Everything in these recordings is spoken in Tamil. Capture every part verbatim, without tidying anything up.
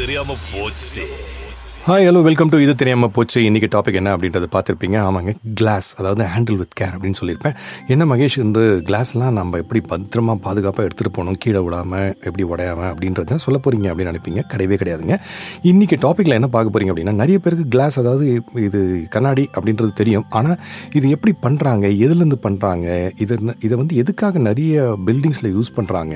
தெரியாம போச்சு. ஹாய், ஹலோ, வெல்கம் டு இது தெரியாமல் போச்சு. இன்றைக்கி டாபிக் என்ன அப்படின்றத பார்த்துருப்பீங்க. ஆமாங்க, கிளாஸ், அதாவது ஹேண்டில் வித் கேர் அப்படின்னு சொல்லியிருப்பேன். என்ன மகேஷ், இந்த கிளாஸ்லாம் நம்ம எப்படி பத்திரமா பாதுகாப்பாக எடுத்துகிட்டு போகணும், கீழே விடாமல் எப்படி உடையாமல் அப்படின்றத சொல்ல போகிறீங்க அப்படின்னு நினைப்பீங்க. கிடையவே கிடையாதுங்க. இன்றைக்கி டாப்பிக்கில் என்ன பார்க்க போகிறீங்க அப்படின்னா, நிறைய பேருக்கு கிளாஸ், அதாவது இது கண்ணாடி அப்படின்றது தெரியும். ஆனால் இது எப்படி பண்ணுறாங்க, எதுலேருந்து பண்ணுறாங்க, இது இதை வந்து எதுக்காக நிறைய பில்டிங்ஸில் யூஸ் பண்ணுறாங்க.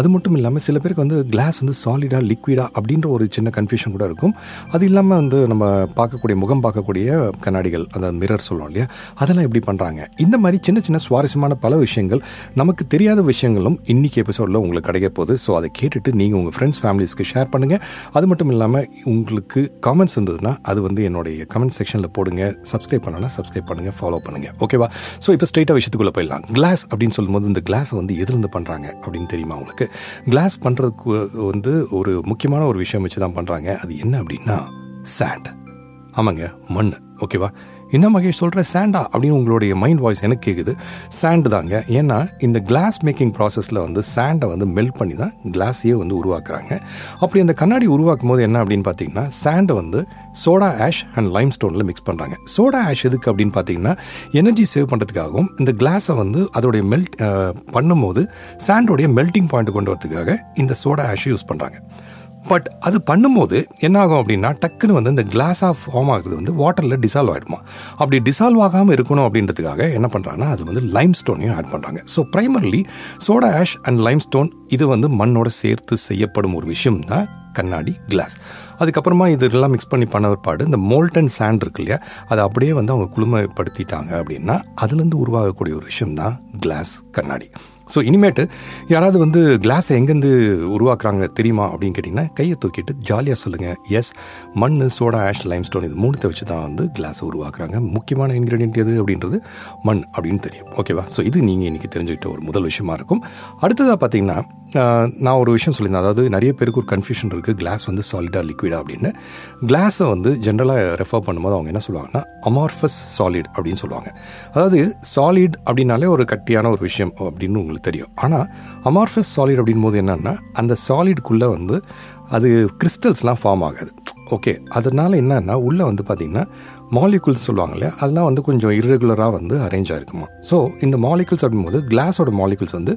அது மட்டும் இல்லாமல் சில பேருக்கு வந்து கிளாஸ் வந்து சாலிடாக லிக்விடாக அப்படின்ற ஒரு சின்ன கன்ஃபியூஷன் கூட இருக்கும். அது இல்லாமல் வந்து நம்ம பார்க்கக்கூடிய முகம் பார்க்கக்கூடிய கண்ணாடிகள், அதாவது மிரர் சொல்லுவோம் இல்லையா, அதெல்லாம் எப்படி பண்ணுறாங்க. இந்த மாதிரி சின்ன சின்ன சுவாரஸ்யமான பல விஷயங்கள், நமக்கு தெரியாத விஷயங்களும் இன்றைக்கி எபிசோடில் உங்களுக்கு கிடைக்க போகுது. ஸோ அதை கேட்டுட்டு நீங்கள் உங்கள் ஃப்ரெண்ட்ஸ் ஃபேமிலிஸ்க்கு ஷேர் பண்ணுங்கள். அது மட்டும் இல்லாமல் உங்களுக்கு கமெண்ட்ஸ் இருந்ததுன்னா அது வந்து என்னுடைய கமெண்ட் செக்ஷனில் போடுங்க. சப்ஸ்கிரைப் பண்ணலாம், சப்ஸ்கிரைப் பண்ணுங்கள், ஃபாலோ பண்ணுங்கள். ஓகேவா? ஸோ இப்போ ஸ்ட்ரெயிட்டாக விஷயத்துக்குள்ளே போயிடலாம். கிளாஸ் அப்படின்னு சொல்லும்போது இந்த கிளாஸை வந்து எதிலிருந்து பண்ணுறாங்க அப்படின்னு தெரியுமா உங்களுக்கு? கிளாஸ் பண்ணுறதுக்கு வந்து ஒரு முக்கியமான ஒரு விஷயம் வச்சு தான் பண்ணுறாங்க. அது என்ன அப்படின்னா சாண்ட். ஆமாங்க, மண். ஓகேவா? என்ன மகேஷ் சொல்கிற சாண்டா அப்படின்னு உங்களுடைய மைண்ட் வாய்ஸ் எனக்கு கேட்குது. சாண்டு தாங்க. ஏன்னா இந்த கிளாஸ் மேக்கிங் ப்ராசஸில் வந்து சாண்டை வந்து மெல்ட் பண்ணி தான் கிளாஸையே வந்து உருவாக்குறாங்க. அப்படி அந்த கண்ணாடி உருவாக்கும் போது என்ன அப்படின்னு பார்த்தீங்கன்னா, சாண்டை வந்து சோடா ஆஷ் அண்ட் லைம் ஸ்டோனில் மிக்ஸ் பண்ணுறாங்க. சோடா ஆஷ் எதுக்கு அப்படின்னு பார்த்தீங்கன்னா, எனர்ஜி சேவ் பண்ணுறதுக்காகவும், இந்த கிளாஸை வந்து அதோடைய மெல்ட் பண்ணும் போது சாண்டோடைய மெல்ட்டிங் பாயிண்ட் கொண்டு வரதுக்காக இந்த சோடா ஆஷை யூஸ் பண்ணுறாங்க. பட் அது பண்ணும்போது என்ன ஆகும் அப்படின்னா, டக்குன்னு வந்து இந்த கிளாஸாக ஃபார்ம் ஆகுறது வந்து வாட்டரில் டிசால்வ் ஆகிடுமா. அப்படி டிசால்வ் ஆகாமல் இருக்கணும் அப்படின்றதுக்காக என்ன பண்ணுறாங்கன்னா, அது வந்து லைம் ஸ்டோனையும் ஆட் பண்ணுறாங்க. So primarily soda ash and limestone, இது வந்து மண்ணோட சேர்த்து செய்யப்படும் ஒரு விஷயம் தான் கண்ணாடி கிளாஸ். அதுக்கப்புறமா இதெல்லாம் மிக்ஸ் பண்ணி பண்ண ஒருபாடு இந்த மோல்டன் சாண்ட் இருக்கு இல்லையா, அதை அப்படியே வந்து அவங்க குளுமைப்படுத்திட்டாங்க அப்படின்னா அதுலேருந்து உருவாகக்கூடிய ஒரு விஷயம் தான் கிளாஸ், கண்ணாடி. ஸோ இனிமேட்டு யாராவது வந்து கிளாஸை எங்கேருந்து உருவாக்குறாங்க தெரியுமா அப்படின்னு கேட்டிங்கன்னா, கையை தூக்கிட்டு ஜாலியாக சொல்லுங்கள், எஸ், மண், சோடா ஆஷ், லைம் ஸ்டோன், இது மூணுத்தை வச்சு தான் வந்து கிளாஸை உருவாக்குறாங்க. முக்கியமான இன்க்ரீடியன்ட் எது அப்படின்றது மண் அப்படின்னு தெரியும். ஓகேவா? ஸோ இது நீங்கள் இன்றைக்கி தெரிஞ்சுக்கிட்ட ஒரு முதல் விஷயமா இருக்கும். அடுத்ததாக பார்த்தீங்கன்னா, நான் ஒரு விஷயம் சொல்லியிருந்தேன், அதாவது நிறைய பேருக்கு ஒரு கன்ஃபியூஷன் இருக்குது, கிளாஸ் வந்து சாலிடாக லிக்விடாக அப்படின்னு. கிளாஸை வந்து ஜென்ரலாக ரெஃபர் பண்ணும்போது அவங்க என்ன சொல்லுவாங்கன்னா, அமார்ஃபஸ் சாலிட் அப்படின்னு சொல்லுவாங்க. அதாவது சாலிட் அப்படின்னாலே ஒரு கட்டியான ஒரு விஷயம் அப்படின்னு தெரியும். ஆனால் அமார்ஃபஸ் சாலிட் அப்படின் போது என்னன்னா, அந்த சாலிடுக்குள்ளே வந்து அது கிறிஸ்டல்ஸ்லாம் ஃபார்ம் ஆகாது. ஓகே, அதனால் என்னன்னா உள்ளே வந்து பார்த்திங்கன்னா மாலிகுல்ஸ் சொல்லுவாங்க இல்லையா, அதெல்லாம் வந்து கொஞ்சம் இர்ரெகுலராக வந்து அரேஞ்ச் ஆகிருக்குமா. ஸோ இந்த மாலிகுல்ஸ் அப்படிங்கும்போது கிளாஸோட மாலிகுல்ஸ் வந்து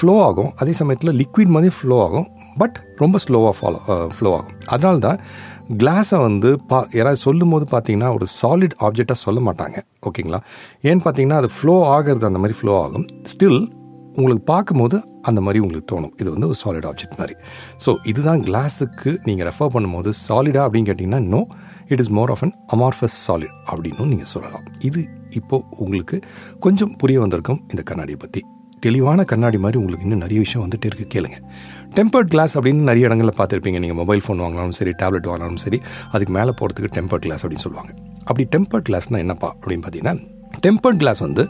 ஃப்ளோ ஆகும், அதே சமயத்தில் லிக்விட் மாதிரி ஃப்ளோ ஆகும், பட் ரொம்ப ஸ்லோவாக ஃபாலோ ஃப்ளோ ஆகும். அதனால தான் கிளாஸை வந்து பா யாராவது சொல்லும் போது பார்த்திங்கன்னா ஒரு சாலிட் ஆப்ஜெக்டாக சொல்ல மாட்டாங்க. ஓகேங்களா? ஏன்னு பார்த்திங்கன்னா அது ஃப்ளோ ஆகிறது, அந்த மாதிரி ஃப்ளோ ஆகும். ஸ்டில் உங்களுக்கு பார்க்கும்போது அந்த மாதிரி உங்களுக்கு தோணும், இது வந்து ஒரு சாலிட் ஆப்ஜெக்ட் மாதிரி. ஸோ இதுதான் கிளாஸுக்கு நீங்கள் ரெஃபர் பண்ணும்போது சாலிடா அப்படின்னு கேட்டிங்கன்னா, no, it is more of an amorphous solid அப்படின்னு நீங்கள் சொல்லலாம். இது இப்போது உங்களுக்கு கொஞ்சம் புரிய வந்திருக்கும் இந்த கண்ணாடியை பற்றி. தெளிவான கண்ணாடி மாதிரி உங்களுக்கு இன்னும் நிறைய விஷயம் வந்துட்டு இருக்குது, கேளுங்க. டெம்பர்ட் கிளாஸ் அப்படின்னு நிறைய இடங்களில் பார்த்துருப்பீங்க. நீங்கள் மொபைல் ஃபோன் வாங்கினாலும் சரி, டேப்லெட் வாங்கினாலும் சரி, அதுக்கு மேலே போகிறதுக்கு டெம்பர்ட் கிளாஸ் அப்படின்னு சொல்லுவாங்க. அப்படி டெம்பர்ட் கிளாஸ்னால் என்னப்பா அப்படின்னு பார்த்தீங்கன்னா, டெம்பர்ட் கிளாஸ் வந்து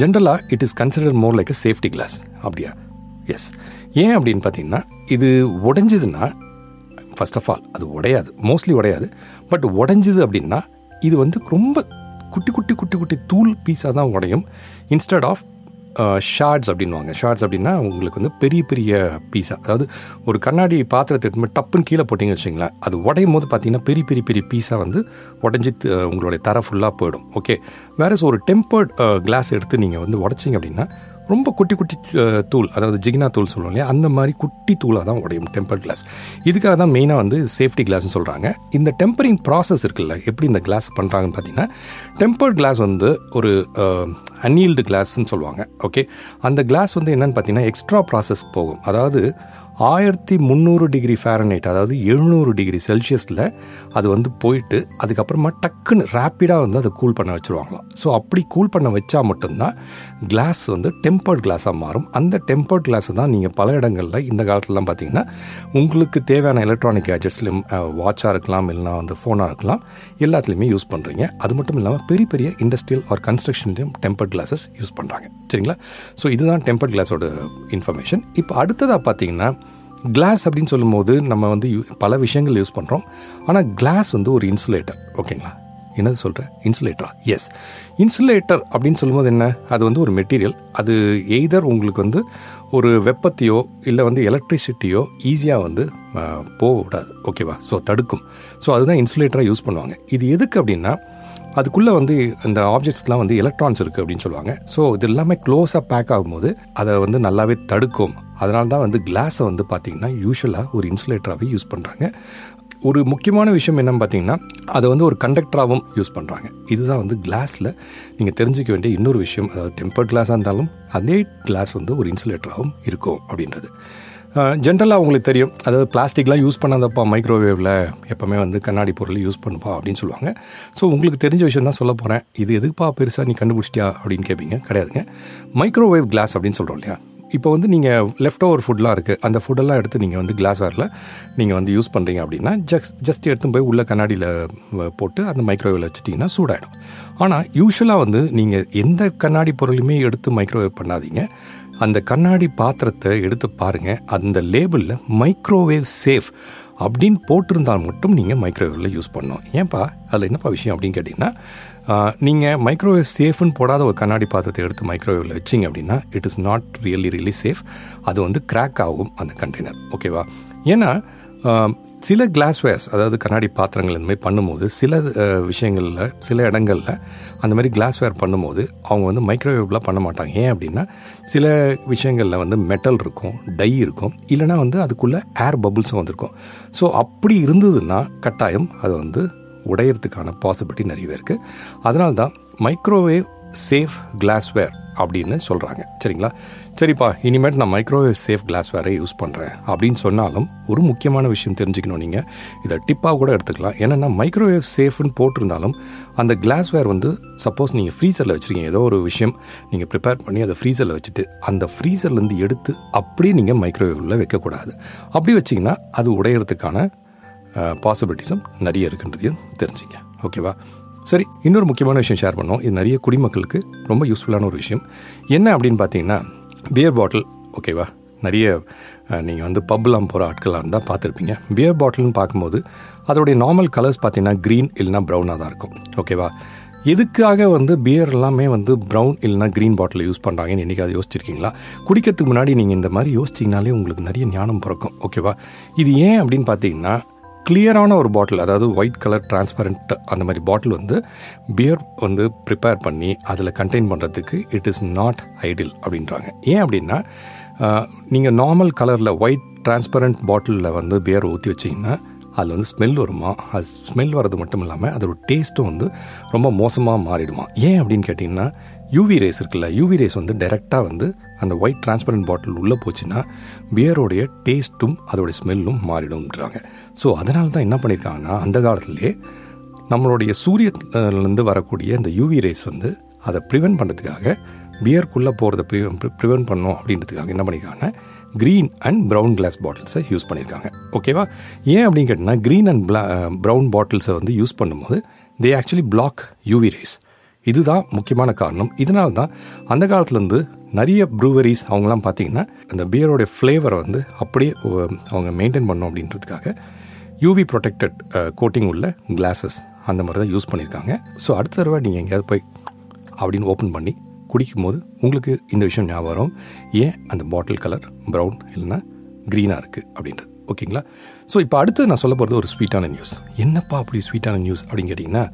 ஜென்ரலாக it is considered more like a safety glass. அப்படியா? எஸ். ஏன் அப்படின்னு பார்த்தீங்கன்னா, இது உடைஞ்சதுன்னா ஃபர்ஸ்ட் ஆஃப் ஆல் அது உடையாது, மோஸ்ட்லி உடையாது. பட் உடைஞ்சிது அப்படின்னா இது வந்து ரொம்ப குட்டி குட்டி குட்டி குட்டி தூள் பீஸாக தான் உடையும். இன்ஸ்டெட் ஆஃப் ஷார்ட்ஸ் அப்படின்வாங்க. ஷார்ட்ஸ் அப்படின்னா உங்களுக்கு வந்து பெரிய பெரிய பீஸாக, அதாவது ஒரு கண்ணாடி பாத்திரத்தை எடுத்து டப்புன்னு கீழே போட்டிங்கன்னு வச்சிங்களேன், அது உடையும் போது பார்த்தீங்கன்னா பெரிய பெரிய பெரிய பீஸாக வந்து உடஞ்சி உங்களுடைய தர ஃபுல்லாக போயிடும். ஓகே. வேற ஒரு டெம்பர்ட் கிளாஸ் எடுத்து நீங்கள் வந்து உடைச்சிங்க அப்படின்னா ரொம்ப குட்டி குட்டி தூள், அதாவது ஜிகினா தூள் சொல்லுவோம் இல்லையா, அந்த மாதிரி குட்டி தூளாக தான் உடையும் டெம்பர்ட் கிளாஸ். இதுக்காக தான் மெயினாக வந்து சேஃப்டி கிளாஸ்னு சொல்கிறாங்க. இந்த டெம்பரிங் ப்ராசஸ் இருக்குல்ல, எப்படி இந்த கிளாஸ் பண்ணுறாங்கன்னு பார்த்தீங்கன்னா, டெம்பர்ட் கிளாஸ் வந்து ஒரு அன்னீல்டு கிளாஸ்ன்னு சொல்லுவாங்க. ஓகே. அந்த கிளாஸ் வந்து என்னென்னு பார்த்தீங்கன்னா எக்ஸ்ட்ரா ப்ராசஸ் போகும். அதாவது ஆயிரத்தி முந்நூறு டிகிரி ஃபாரன்ஹைட், அதாவது எழுநூறு டிகிரி செல்சியஸில் அது வந்து போயிட்டு அதுக்கப்புறமா டக்குன்னு ரேப்பிடாக வந்து அதை கூல் பண்ண வச்சுருவாங்களாம். ஸோ அப்படி கூல் பண்ண வச்சா மட்டும்தான் கிளாஸ் வந்து டெம்பர்ட் கிளாஸாக மாறும். அந்த டெம்பர்ட் கிளாஸ் தான் நீங்கள் பல இடங்களில் இந்த காலத்துலலாம் பார்த்தீங்கன்னா உங்களுக்கு தேவையான எலக்ட்ரானிக் கேட்ஜெட்ஸ்லையும், வாட்சாக இருக்கலாம், இல்லைனா வந்து ஃபோனாக இருக்கலாம், எல்லாத்துலேயுமே யூஸ் பண்ணுறீங்க. அது மட்டும் இல்லாமல் பெரிய பெரிய இண்டஸ்ட்ரியல் ஆர் கன்ஸ்ட்ரக்ஷன்லேயும் டெம்பர்ட் கிளாஸஸ் யூஸ் பண்ணுறாங்க. சரிங்களா? ஸோ இதுதான் டெம்பர்ட் கிளாஸோட இன்ஃபர்மேஷன். இப்போ அடுத்ததாக பார்த்தீங்கன்னா, கிளாஸ் அப்படின்னு சொல்லும்போது நம்ம வந்து பல விஷயங்கள் யூஸ் பண்ணுறோம். ஆனால் கிளாஸ் வந்து ஒரு இன்சுலேட்டர். ஓகேங்களா? என்னது சொல்கிறேன், இன்சுலேட்டரா? எஸ், இன்சுலேட்டர் அப்படின்னு சொல்லும்போது என்ன, அது வந்து ஒரு மெட்டீரியல். அது எய்தர் உங்களுக்கு வந்து ஒரு வெப்பத்தையோ இல்லை வந்து எலக்ட்ரிசிட்டியோ ஈஸியாக வந்து போகக்கூடாது, ஓகேவா? ஸோ தடுக்கும். ஸோ அதுதான் இன்சுலேட்டராக யூஸ் பண்ணுவாங்க. இது எதுக்கு அப்படின்னா, அதுக்குள்ளே வந்து இந்த ஆப்ஜெக்ட்ஸ்லாம் வந்து எலக்ட்ரான்ஸ் இருக்குது அப்படின்னு சொல்லுவாங்க. ஸோ இது எல்லாமே க்ளோஸாக பேக் ஆகும்போது அதை வந்து நல்லாவே தடுக்கும். அதனால தான் வந்து கிளாஸை வந்து பார்த்திங்கன்னா யூஸ்வலாக ஒரு இன்சுலேட்டராகவே யூஸ் பண்ணுறாங்க. ஒரு முக்கியமான விஷயம் என்னென்னு பார்த்திங்கன்னா, அதை வந்து ஒரு கண்டக்டராகவும் யூஸ் பண்ணுறாங்க. இதுதான் வந்து கிளாஸில் நீங்கள் தெரிஞ்சிக்க வேண்டிய இன்னொரு விஷயம். அதாவது டெம்பர்ட் கிளாஸாக இருந்தாலும் அதே கிளாஸ் வந்து ஒரு இன்சுலேட்டராகவும் இருக்கும் அப்படின்றது ஜென்ரலாக உங்களுக்கு தெரியும். அதாவது பிளாஸ்டிக்லாம் யூஸ் பண்ணாதப்பா, மைக்ரோவேவில் எப்போவுமே வந்து கண்ணாடி பொருள் யூஸ் பண்ணுப்பா அப்படின்னு சொல்லுவாங்க. ஸோ உங்களுக்கு தெரிஞ்ச விஷயம் தான் சொல்ல போகிறேன். இது எதுக்குப்பா பெருசாக நீ கண்டுபிடிச்சிட்டியா அப்படின்னு கேட்பீங்க, கிடையாதுங்க. மைக்ரோவேவ் கிளாஸ் அப்படின்னு சொல்கிறோம் இல்லையா? இப்போ வந்து நீங்கள் லெஃப்ட் ஓவர் ஃபுட்லாம் இருக்குது, அந்த ஃபுட்டெல்லாம் எடுத்து நீங்கள் வந்து கிளாஸ் வேரில் நீங்கள் வந்து யூஸ் பண்ணுறீங்க அப்படின்னா, ஜஸ்ட் ஜஸ்ட் எடுத்து போய் உள்ள கண்ணாடியில் போட்டு அந்த மைக்ரோவேவில் வச்சுட்டிங்கன்னா சூடாகிடும். ஆனால் யூஸ்வலாக வந்து நீங்கள் எந்த கண்ணாடி பொருளையுமே எடுத்து மைக்ரோவேவ் பண்ணாதீங்க. அந்த கண்ணாடி பாத்திரத்தை எடுத்து பாருங்கள், அந்த லேபிளில் மைக்ரோவேவ் சேஃப் அப்படின்னு போட்டிருந்தால் மட்டும் நீங்கள் மைக்ரோவேவில் யூஸ் பண்ணணும். ஏன்ப்பா அதில் என்னப்பா விஷயம் அப்படின்னு கேட்டிங்கன்னா, நீங்கள் மைக்ரோவேவ் சேஃப்னு போடாத ஒரு கண்ணாடி பாத்திரத்தை எடுத்து மைக்ரோவேவில் வச்சிங்க அப்படின்னா it is not really really safe. அது வந்து கிராக் ஆகும் அந்த கண்டெய்னர், ஓகேவா? ஏன்னா சில கிளாஸ்வேர்ஸ், அதாவது கண்ணாடி பாத்திரங்கள் இந்த மாதிரி பண்ணும்போது சில விஷயங்களில் சில இடங்களில் அந்த மாதிரி கிளாஸ்வேர் பண்ணும்போது அவங்க வந்து மைக்ரோவேவ்லாம் பண்ண மாட்டாங்க. ஏன் அப்படின்னா சில விஷயங்களில் வந்து மெட்டல் இருக்கும், டை இருக்கும், இல்லைனா வந்து அதுக்குள்ளே ஏர் பபுள்ஸும் வந்திருக்கும். ஸோ அப்படி இருந்ததுன்னா கட்டாயம் அது வந்து உடையிறதுக்கான பாசிபிலிட்டி நிறையவே இருக்குது. அதனால தான் மைக்ரோவேவ் சேஃப் கிளாஸ்வேர் அப்படின்னு சொல்கிறாங்க, சரிங்களா? சரிப்பா, இனிமேட்டு நான் மைக்ரோவேவ் சேஃப் கிளாஸ் வேறு யூஸ் பண்ணுறேன் அப்படின்னு சொன்னாலும் ஒரு முக்கியமான விஷயம் தெரிஞ்சுக்கணும். நீங்கள் இதை டிப்பாக கூட எடுத்துக்கலாம். ஏன்னா மைக்ரோவேவ் சேஃப்னு போட்டிருந்தாலும் அந்த கிளாஸ் வேர் வந்து சப்போஸ் நீங்கள் ஃப்ரீசரில் வச்சுருக்கீங்க, ஏதோ ஒரு விஷயம் நீங்கள் ப்ரிப்பேர் பண்ணி அதை ஃப்ரீசரில் வச்சுட்டு அந்த ஃப்ரீசர்லேருந்து எடுத்து அப்படியே நீங்கள் மைக்ரோவேவில் வைக்கக்கூடாது. அப்படி வச்சிங்கன்னா அது உடையிறதுக்கான பாசிபிலிட்டிஸும் நிறைய இருக்குன்றதையும் தெரிஞ்சுங்க, ஓகேவா? சரி, இன்னொரு முக்கியமான விஷயம் ஷேர் பண்ணோம். இது நிறைய குடிமக்களுக்கு ரொம்ப யூஸ்ஃபுல்லான ஒரு விஷயம். என்ன அப்படின்னு பார்த்தீங்கன்னா, பியர் பாட்டில், ஓகேவா? நிறைய நீங்கள் வந்து பப்லாம் போகிற ஆட்களாக இருந்தால் பார்த்துருப்பீங்க. பியர் பாட்டில்னு பார்க்கும்போது அதோடைய நார்மல் கலர்ஸ் பார்த்தீங்கன்னா க்ரீன் இல்லைனா ப்ரௌனாக தான் இருக்கும், ஓகேவா? எதுக்காக வந்து பியர் எல்லாமே வந்து ப்ரௌன் இல்லைனா க்ரீன் பாட்டில் யூஸ் பண்ணுறாங்கன்னு இன்றைக்கி அதை யோசிச்சிருக்கீங்களா? குடிக்கிறதுக்கு முன்னாடி நீங்கள் இந்த மாதிரி யோசிச்சிங்கனாலே உங்களுக்கு நிறைய ஞானம் பிறக்கும், ஓகேவா? இது ஏன் அப்படின்னு பார்த்தீங்கன்னா, கிளியரான ஒரு பாட்டில், அதாவது ஒயிட் கலர் டிரான்ஸ்பரண்ட் அந்த மாதிரி பாட்டில் வந்து பியர் வந்து ப்ரிப்பேர் பண்ணி அதில் கண்டெயின் பண்ணுறதுக்கு இட் இஸ் நாட் ஐடியல் அப்படின்றாங்க. ஏன் அப்படின்னா, நீங்கள் நார்மல் கலரில் ஒயிட் டிரான்ஸ்பரண்ட் பாட்டிலில் வந்து பியர் ஊற்றி வச்சிங்கன்னா அதில் வந்து ஸ்மெல் வருமா, அது ஸ்மெல் வர்றது மட்டும் இல்லாமல் அதோடய டேஸ்ட்டும் வந்து ரொம்ப மோசமாக மாறிடுமா. ஏன் அப்படின்னு கேட்டிங்கன்னா, யூவி ரேஸ் இருக்குல்ல, யூவி ரேஸ் வந்து டைரெக்டாக வந்து அந்த ஒயிட் டிரான்ஸ்பரண்ட் பாட்டில் உள்ளே போச்சுன்னா பியரோடைய டேஸ்ட்டும் அதோடைய ஸ்மெல்லும் மாறிடும்ன்றாங்க. ஸோ அதனால தான் என்ன பண்ணியிருக்காங்கன்னா, அந்த காலத்துலேயே நம்மளுடைய சூரியன்லேருந்து வரக்கூடிய அந்த யூவி ரேஸ் வந்து அதை ப்ரிவென்ட் பண்ணுறதுக்காக, பியர்க்குள்ளே போகிறத ப்ரி ப்ரிவென்ட் பண்ணோம் அப்படின்றதுக்காக என்ன பண்ணியிருக்காங்கன்னா க்ரீன் அண்ட் ப்ரௌன் கிளாஸ் பாட்டில்ஸை யூஸ் பண்ணியிருக்காங்க, ஓகேவா? ஏன் அப்படின்னு கேட்டிங்கன்னா, க்ரீன் அண்ட் ப்ளா ப்ரௌன் பாட்டில்ஸை வந்து யூஸ் பண்ணும்போது they actually block UV rays. இதுதான் முக்கியமான காரணம். இதனால தான் அந்த காலத்துலேருந்து நிறைய ப்ரூவரிஸ் அவங்களாம் பார்த்திங்கன்னா அந்த பியரோடைய ஃப்ளேவரை வந்து அப்படியே அவங்க மெயின்டைன் பண்ணோம் அப்படின்றதுக்காக யூவி ப்ரொடெக்டட் கோட்டிங் உள்ள கிளாஸஸ் அந்த மாதிரி தான் யூஸ் பண்ணியிருக்காங்க. ஸோ அடுத்த தடவை நீங்கள் எங்கேயாவது போய் அப்படின்னு ஓப்பன் பண்ணி குடிக்கும் போது உங்களுக்கு இந்த விஷயம் ஞாபகம் வரும், ஏன் அந்த பாட்டில் கலர் ப்ரௌன் இல்லைன்னா க்ரீனாக இருக்குது அப்படின்றது, ஓகேங்களா? ஸோ இப்போ அடுத்து நான் சொல்ல போகிறது ஒரு ஸ்வீட்டான நியூஸ். என்னப்பா அப்படி ஸ்வீட்டான நியூஸ் அப்படின்னு கேட்டிங்கன்னா,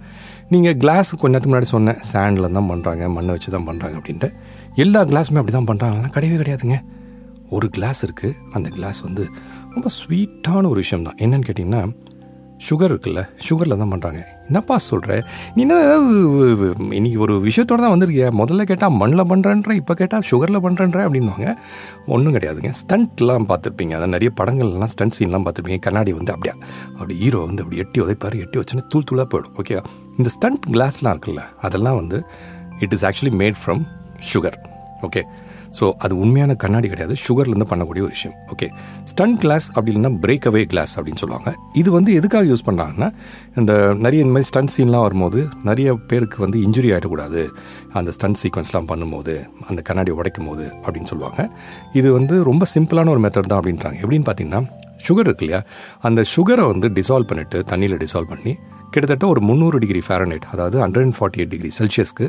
நீங்கள் கிளாஸ் கொஞ்ச நேரத்துக்கு முன்னாடி சொன்னேன் சாண்டில் தான் பண்ணுறாங்க, மண்ணை வச்சு தான் பண்ணுறாங்க அப்படின்ட்டு. எல்லா கிளாஸுமே அப்படி தான் பண்ணுறாங்கன்னா கிடையவே கிடையாதுங்க. ஒரு கிளாஸ் இருக்குது, அந்த கிளாஸ் வந்து ரொம்ப ஸ்வீட்டான ஒரு விஷயம் தான். என்னென்னு கேட்டிங்கன்னா, சுகர் இருக்குல்ல, சுகரில் தான் பண்ணுறாங்க. என்னப்பா சொல்கிற நீ, என்ன ஏதாவது இன்றைக்கி ஒரு விஷயத்தோடு தான் வந்திருக்கியா? முதல்ல கேட்டால் மண்ணில் பண்ணுறேன்ற, இப்போ கேட்டால் சுகரில் பண்ணுறேன்ற அப்படின்வாங்க. ஒன்றும் கிடையாதுங்க. ஸ்டண்ட்லாம் பார்த்துருப்பீங்க, அதான் நிறைய படங்கள்லாம் ஸ்டண்ட் சீன்லாம் பார்த்துருப்பீங்க. கண்ணாடி வந்து அப்படியே அப்படி ஹீரோ வந்து அப்படி எட்டி உதைப்பார், எட்டி வச்சுன்னா தூள் தூளாக போயிடும், ஓகே? இந்த ஸ்டண்ட் கிளாஸ்லாம் இருக்குல்ல, அதெல்லாம் வந்து it is actually made from sugar, okay? So அது உண்மையான கண்ணாடி கிடையாது, சுகர்லேருந்து பண்ணக்கூடிய ஒரு விஷயம், ஓகே? ஸ்டண்ட் கிளாஸ் அப்படின்னா பிரேக் அவே கிளாஸ் அப்படின்னு சொல்லுவாங்க. இது வந்து எதுக்காக யூஸ் பண்ணுறாங்கன்னா, இந்த நிறைய இந்த மாதிரி ஸ்டண்ட் சீன்லாம் வரும்போது நிறைய பேருக்கு வந்து இன்ஜுரி ஆகிடக்கூடாது, அந்த ஸ்டண்ட் சீக்வன்ஸ்லாம் பண்ணும்போது அந்த கண்ணாடி உடைக்கும் போது அப்படின்னு சொல்லுவாங்க. இது வந்து ரொம்ப சிம்பிளான ஒரு மெத்தட் தான் அப்படின்றாங்க. எப்படின்னு பார்த்தீங்கன்னா, சுகர் இருக்கு இல்லையா, அந்த சுகரை வந்து டிசால்வ் பண்ணிவிட்டு தண்ணியில் டிசால்வ் பண்ணி கிட்டத்தட்ட ஒரு முந்நூறு டிகிரி ஃபாரன்ஹைட், அதாவது hundred and forty eight degree செல்சியஸ்க்கு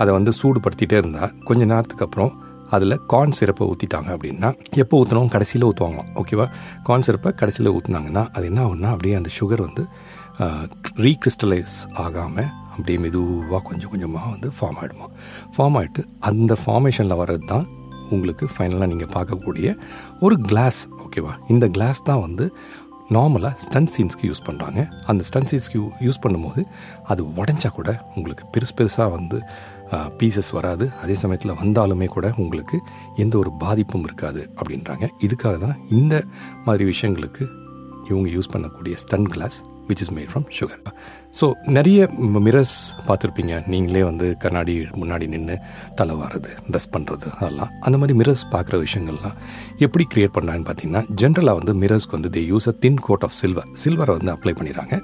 அதை வந்து சூடுபடுத்திகிட்டே இருந்தால் கொஞ்ச நேரத்துக்கு அப்புறம் அதில் கார்ன் சிரப்பை ஊற்றிட்டாங்க அப்படின்னா, எப்போ ஊற்றினோம் கடைசியில் ஊற்றுவாங்க ஓகேவா, கார்ன் சிரப்பை கடைசியில் ஊற்றினாங்கன்னா அது என்ன ஆகுன்னா அப்படியே அந்த சுகர் வந்து ரீக்ரிஸ்டலைஸ் ஆகாமல் அப்படியே மெதுவாக கொஞ்சம் கொஞ்சமாக வந்து ஃபார்ம் ஆகிடுமா. ஃபார்ம் ஆகிட்டு அந்த ஃபார்மேஷனில் வர்றது தான் உங்களுக்கு ஃபைனலாக நீங்கள் பார்க்கக்கூடிய ஒரு கிளாஸ் ஓகேவா. இந்த கிளாஸ் தான் வந்து நார்மலாக ஸ்டன்ட் சீன்ஸ்க்கு யூஸ் பண்ணுறாங்க. அந்த ஸ்டன்ட் சீன்ஸ்க்கு யூஸ் பண்ணும்போது அது உடஞ்சா கூட உங்களுக்கு பெருசு பெருசாக வந்து பீசஸ் வராது, அதே சமயத்தில் வந்தாலுமே கூட உங்களுக்கு எந்த ஒரு பாதிப்பும் இருக்காது அப்படின்றாங்க. இதுக்காக தான் இந்த மாதிரி விஷயங்களுக்கு இவங்க யூஸ் பண்ணக்கூடிய stun glass which is made from sugar. So நிறைய மிரர்ஸ் பார்த்துருப்பீங்க நீங்களே, வந்து கண்ணாடி முன்னாடி நின்று தலை வாரது, ட்ரெஸ் பண்ணுறது, அதெல்லாம் அந்த மாதிரி மிரர்ஸ் பார்க்குற விஷயங்கள்லாம் எப்படி க்ரியேட் பண்ணாங்கன்னு பார்த்தீங்கன்னா, ஜென்ரலாக வந்து மிரர்ஸ்க்கு வந்து they use a thin coat of silver, சில்வரை வந்து அப்ளை பண்ணிடுறாங்க.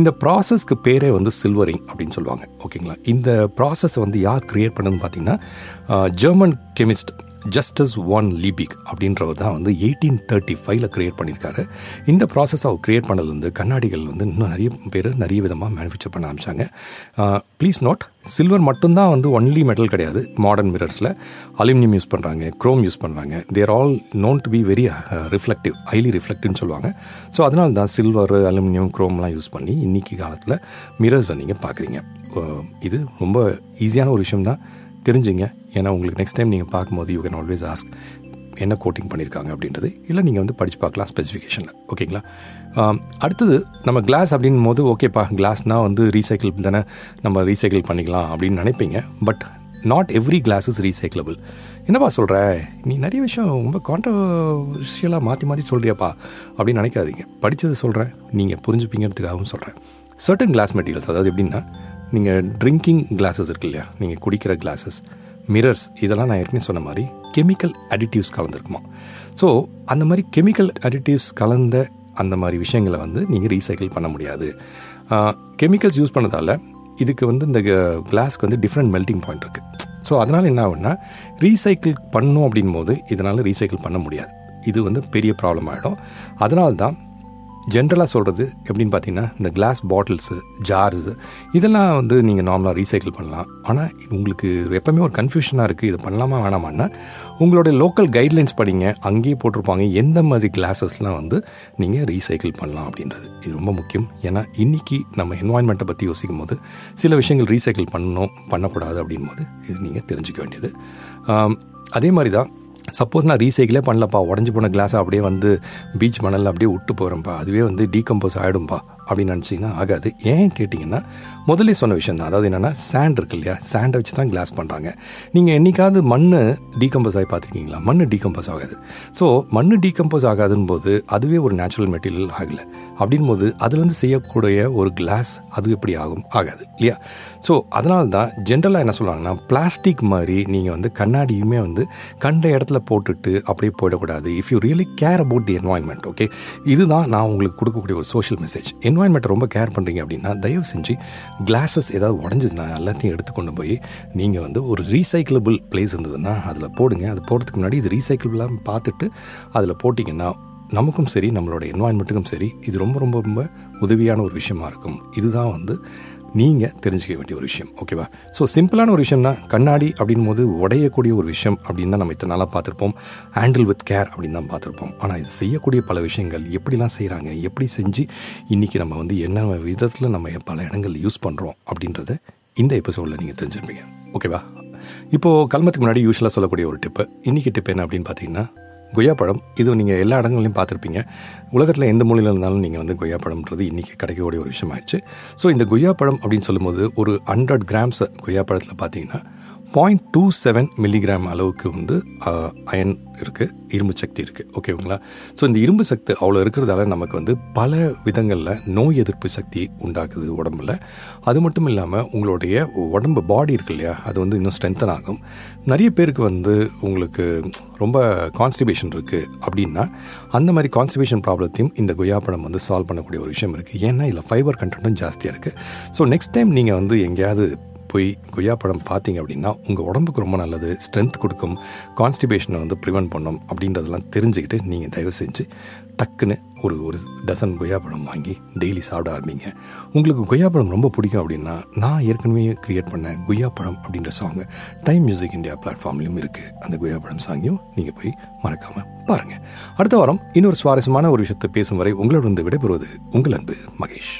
இந்த ப்ராசஸ்க்கு பேரே வந்து சில்வரிங் அப்படின்னு சொல்லுவாங்க ஓகேங்களா. இந்த ப்ராசஸ் வந்து யார் க்ரியேட் பண்ணதுன்னு பார்த்தீங்கன்னா, German chemist Justus von Liebig அப்படின்றவர் தான் வந்து எயிட்டீன் தேர்ட்டி ஃபைவ்ல க்ரியேட் பண்ணியிருக்காரு. இந்த ப்ராசஸ் அவர் க்ரியேட் பண்ணதுலேருந்து கண்ணாடிகள் வந்து இன்னும் நிறைய பேர் நிறைய விதமாக மேனுஃபேக்சர் பண்ண ஆரம்பித்தாங்க. ப்ளீஸ் நோட், சில்வர் மட்டும்தான் வந்து ஒன்லி மெட்டல் கிடையாது. மாடர்ன் மிரர்ஸில் அலுமினியம் யூஸ் பண்ணுறாங்க, க்ரோம் யூஸ் பண்ணுறாங்க. தேர் all known to be very reflective, highly ரிஃப்ளெக்டிவ்னு சொல்லுவாங்க. ஸோ அதனால தான் சில்வர், அலுமினியம், க்ரோம்லாம் யூஸ் பண்ணி இன்றைக்கி காலத்தில் மிரர்ஸை நீங்கள் பார்க்குறீங்க. இது ரொம்ப ஈஸியான ஒரு விஷயம் தான், தெரிஞ்சுங்க. ஏன்னா உங்களுக்கு நெக்ஸ்ட் டைம் நீங்கள் பார்க்கும்போது யூ கேன் ஆல்வேஸ் ஆஸ்க் என்ன கோட்டிங் பண்ணியிருக்காங்க அப்படின்றது, இல்லை நீங்கள் வந்து படித்து பார்க்கலாம் ஸ்பெசிஃபிகேஷனில் ஓகேங்களா. அடுத்தது நம்ம கிளாஸ் அப்படின் போது ஓகேப்பா கிளாஸ்னால் வந்து ரீசைக்கிள் தானே, நம்ம ரீசைக்கிள் பண்ணிக்கலாம் அப்படின்னு நினைப்பீங்க. But not every glass is recyclable. என்னப்பா சொல்கிற நீ, நிறைய விஷயம் ரொம்ப கான்ட்ரவர்ஷியலாக மாற்றி மாற்றி சொல்கிறியாப்பா அப்படின்னு நினைக்காதீங்க. படித்தது சொல்கிறேன், நீங்கள் புரிஞ்சுப்பீங்கிறதுக்காகவும் சொல்கிறேன். சர்டன் கிளாஸ் மெட்டீரியல்ஸ், அதாவது எப்படின்னா நீங்கள் ட்ரிங்கிங் கிளாஸஸ் இருக்குது இல்லையா, நீங்கள் குடிக்கிற கிளாஸஸ், மிரர்ஸ், இதெல்லாம் நான் ஏற்கனவே சொன்ன மாதிரி கெமிக்கல் அடிட்டிவ்ஸ் கலந்துருக்குமா. ஸோ அந்த மாதிரி கெமிக்கல் அடிட்டிவ்ஸ் கலந்த அந்த மாதிரி விஷயங்களை வந்து நீங்கள் ரீசைக்கிள் பண்ண முடியாது. கெமிக்கல்ஸ் யூஸ் பண்ணதால் இதுக்கு வந்து இந்த கிளாஸ்க்கு வந்து டிஃப்ரெண்ட் மெல்ட்டிங் பாயிண்ட் இருக்குது. ஸோ அதனால் என்ன ஆகுன்னா, ரீசைக்கிள் பண்ணணும் அப்படின் போது இதனால் ரீசைக்கிள் பண்ண முடியாது. இது வந்து பெரிய ப்ராப்ளம் ஆகிடும். அதனால தான் ஜென்ரலாக சொல்கிறது எப்படின்னு பார்த்தீங்கன்னா, இந்த கிளாஸ் பாட்டில்ஸு, ஜார்ஸு, இதெல்லாம் வந்து நீங்கள் நார்மலாக ரீசைக்கிள் பண்ணலாம். ஆனால் உங்களுக்கு எப்போவுமே ஒரு கன்ஃபியூஷனாக இருக்குது, இது பண்ணலாமா வேணாமான்னா உங்களோட லோக்கல் கைட்லைன்ஸ் படிங்க. அங்கேயே போட்டிருப்பாங்க எந்த மாதிரி கிளாஸஸ்லாம் வந்து நீங்கள் ரீசைக்கிள் பண்ணலாம் அப்படின்றது. இது ரொம்ப முக்கியம். ஏன்னா இன்றைக்கி நம்ம என்வாயன்மெண்ட்டை பற்றி யோசிக்கும் போது சில விஷயங்கள் ரீசைக்கிள் பண்ணணும், பண்ணக்கூடாது அப்படின் போது இது நீங்கள் தெரிஞ்சுக்க வேண்டியது. அதே மாதிரி தான், சப்போஸ் நான் ரீசைக்கிளே பண்ணலப்பா, உடஞ்சி போன கிளாஸை அப்படியே வந்து பீச் மணலில் அப்படியே விட்டு போகிறேன்ப்பா, அதுவே வந்து டீகம்போஸ் ஆகிடும்பா அப்படின்னு நினச்சிங்கன்னா ஆகாது. ஏன் கேட்டிங்கன்னா, முதலே சொன்ன விஷயம் தான். அதாவது என்னென்னா, சேண்ட் இருக்குது இல்லையா, சேண்டை வச்சு தான் கிளாஸ் பண்ணுறாங்க. நீங்கள் என்றைக்காவது மண் டீகம்போஸ் ஆகி பார்த்துருக்கீங்களா? மண் டீகம்போஸ் ஆகாது. ஸோ மண் டீகம்போஸ் ஆகாதுன்னு போது அதுவே ஒரு நேச்சுரல் மெட்டீரியல் ஆகலை அப்படின் போது அதுலேருந்து செய்யக்கூடிய ஒரு கிளாஸ் அது எப்படி ஆகும்? ஆகாது இல்லையா. ஸோ அதனால தான் ஜென்ரலாக என்ன சொல்லுவாங்கன்னா, பிளாஸ்டிக் மாதிரி நீங்கள் வந்து கண்ணாடியுமே வந்து கண்ட இடத்துல போட்டுட்டு அப்படியே போயிடக்கூடாது. If you really care about the environment okay, இதுதான் நான் உங்களுக்கு கொடுக்கக்கூடிய ஒரு சோஷியல் மெசேஜ். என்வாயன்மெண்ட்டை ரொம்ப கேர் பண்ணுறீங்க அப்படின்னா தயவு செஞ்சு கிளாஸஸ் ஏதாவது உடஞ்சதுன்னா எல்லாத்தையும் எடுத்து கொண்டு போய் நீங்கள் வந்து ஒரு ரீசைக்கிளபிள் பிளேஸ் இருந்ததுன்னா அதில் போடுங்க. அது போடுறதுக்கு முன்னாடி இது ரீசைக்கிளபிளாக பார்த்துட்டு அதில் போட்டிங்கன்னா நமக்கும் சரி, நம்மளோட என்வாயன்மெண்ட்டுக்கும் சரி, இது ரொம்ப ரொம்ப ரொம்ப உதவியான ஒரு விஷயமா இருக்கும். இதுதான் வந்து நீங்கள் தெரிஞ்சுக்க வேண்டிய ஒரு விஷயம் ஓகேவா. ஸோ சிம்பிளான ஒரு விஷயம் தான். கண்ணாடி அப்படின் போது உடையக்கூடிய ஒரு விஷயம் அப்படின்னு தான் நம்ம இத்தனை நாளாக பார்த்துருப்போம். ஹேண்டில் வித் கேர் அப்படின்னு தான் பார்த்துருப்போம். ஆனால் இது செய்யக்கூடிய பல விஷயங்கள், எப்படிலாம் செய்கிறாங்க, எப்படி செஞ்சு இன்றைக்கி நம்ம வந்து என்ன விதத்தில் நம்ம பல இடங்களில் யூஸ் பண்ணுறோம் அப்படின்றத இந்த எபிசோடில் நீங்கள் தெரிஞ்சுருப்பீங்க ஓகேவா. இப்போது கிளம்புறதுக்கு முன்னாடி யூஸ்வலாக சொல்லக்கூடிய ஒரு டிப்பு, இன்றைக்கி டிப்பு என்ன அப்படின்னு பார்த்தீங்கன்னா, கொய்யாப்பழம். இது நீங்கள் எல்லா இடங்கள்லையும் பார்த்துருப்பீங்க. உலகத்தில் எந்த மொழியில் இருந்தாலும் நீங்கள் வந்து கொய்யாப்பழம்ன்றது இன்றைக்கி கிடைக்கக்கூடிய ஒரு விஷயமாயிடுச்சு. ஸோ இந்த கொய்யாப்பழம் அப்படின்னு சொல்லும்போது ஒரு ஹண்ட்ரட் கிராம்ஸ் கொய்யாப்பழத்தில் பார்த்தீங்கன்னா பாயிண்ட் டூ செவன் மில்லிகிராம் அளவுக்கு வந்து அயன் இருக்குது, இரும்பு சக்தி இருக்குது ஓகேங்களா. ஸோ இந்த இரும்பு சக்தி அவ்வளோ இருக்கிறதால நமக்கு வந்து பல விதங்களில் நோய் எதிர்ப்பு சக்தி உண்டாக்குது உடம்பில். அது மட்டும் இல்லாமல் உங்களுடைய உடம்பு பாடி இருக்கு இல்லையா, அது வந்து இன்னும் ஸ்ட்ரென்தன் ஆகும். நிறைய பேருக்கு வந்து உங்களுக்கு ரொம்ப கான்ஸ்டிபேஷன் இருக்குது அப்படின்னா அந்த மாதிரி கான்ஸ்டிபேஷன் ப்ராப்ளத்தையும் இந்த கொய்யாப்பழம் வந்து சால்வ் பண்ணக்கூடிய ஒரு விஷயம் இருக்குது. ஏன்னா இதில் ஃபைபர் கண்டென்ட்டும் ஜாஸ்தியாக இருக்குது. ஸோ நெக்ஸ்ட் டைம் நீங்கள் வந்து எங்கேயாவது போய் கொய்யா பழம் பார்த்தீங்க அப்படின்னா உங்கள் உடம்புக்கு ரொம்ப நல்லது, ஸ்ட்ரென்த் கொடுக்கும், கான்ஸ்டிபேஷனை வந்து ப்ரிவெண்ட் பண்ணும் அப்படின்றதெல்லாம் தெரிஞ்சுக்கிட்டு நீங்கள் தயவு செஞ்சு டக்குன்னு ஒரு ஒரு டசன் கொய்யாப்பழம் வாங்கி டெய்லி சாப்பிட ஆரம்பிங்க. உங்களுக்கு கொய்யாப்பழம் ரொம்ப பிடிக்கும் அப்படின்னா நான் ஏற்கனவே க்ரியேட் பண்ண கொய்யாப்பழம் அப்படின்ற சாங்கு டைம் மியூசிக் இந்தியா பிளாட்ஃபார்ம்லையும் இருக்குது. அந்த கொய்யாப்பழம் சாங்கையும் நீங்கள் போய் மறக்காமல் பாருங்கள். அடுத்த வாரம் இன்னொரு சுவாரஸ்யமான ஒரு விஷயத்தை பேசும் வரை உங்களோட வந்து விடைபெறுவது உங்கள் அன்பு மகேஷ்.